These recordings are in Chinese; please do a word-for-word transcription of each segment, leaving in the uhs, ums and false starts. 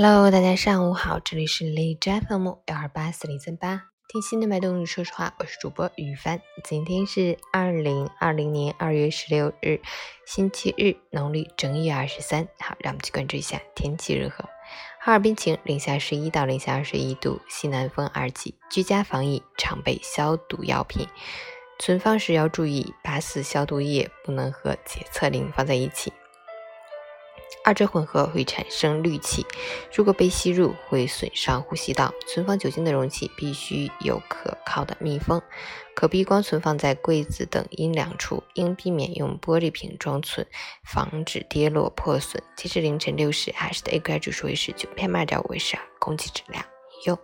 Hello， 大家上午好，这里是荔枝 F M 一二八四零三八，听心的脉动，说实话，我是主播雨帆。今天是二零二零年二月十六日，星期日，农历正月二十三。好，让我们去关注一下天气如何。哈尔滨晴，零下十一到零下二十一度，西南风二级，居家防疫，常备消毒药品。存放时要注意，八四消毒液不能和洁厕灵放在一起。二者混合会产生氯气，如果被吸入会损伤呼吸道。存放酒精的容器必须有可靠的密封，可避光存放在柜子等阴凉处，应避免用玻璃瓶装存，防止跌落破损。截至凌晨六时 ，Hashtagradu 数位是 九 P M 二点五 为十二，空气质量优。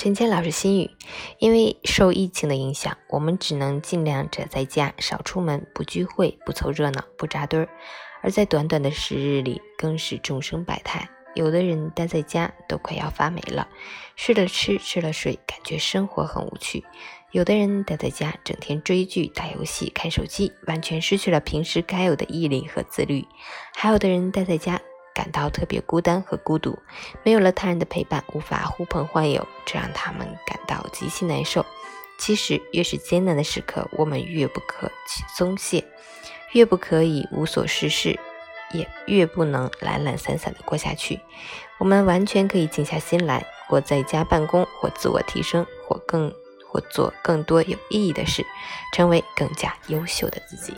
陈谦老师心语：因为受疫情的影响，我们只能尽量宅在家，少出门，不聚会，不凑热闹，不扎堆儿。而在短短的十日里，更是众生百态，有的人待在家都快要发霉了，睡了吃，吃了睡，感觉生活很无趣；有的人待在家，整天追剧、打游戏、看手机，完全失去了平时该有的毅力和自律；还有的人待在家，感到特别孤单和孤独，没有了他人的陪伴，无法呼朋唤友，这让他们感到极其难受。其实，越是艰难的时刻，我们越不可松懈，越不可以无所事事，也越不能懒懒散散地过下去。我们完全可以静下心来，或在家办公，或自我提升，或更或做更多有意义的事，成为更加优秀的自己。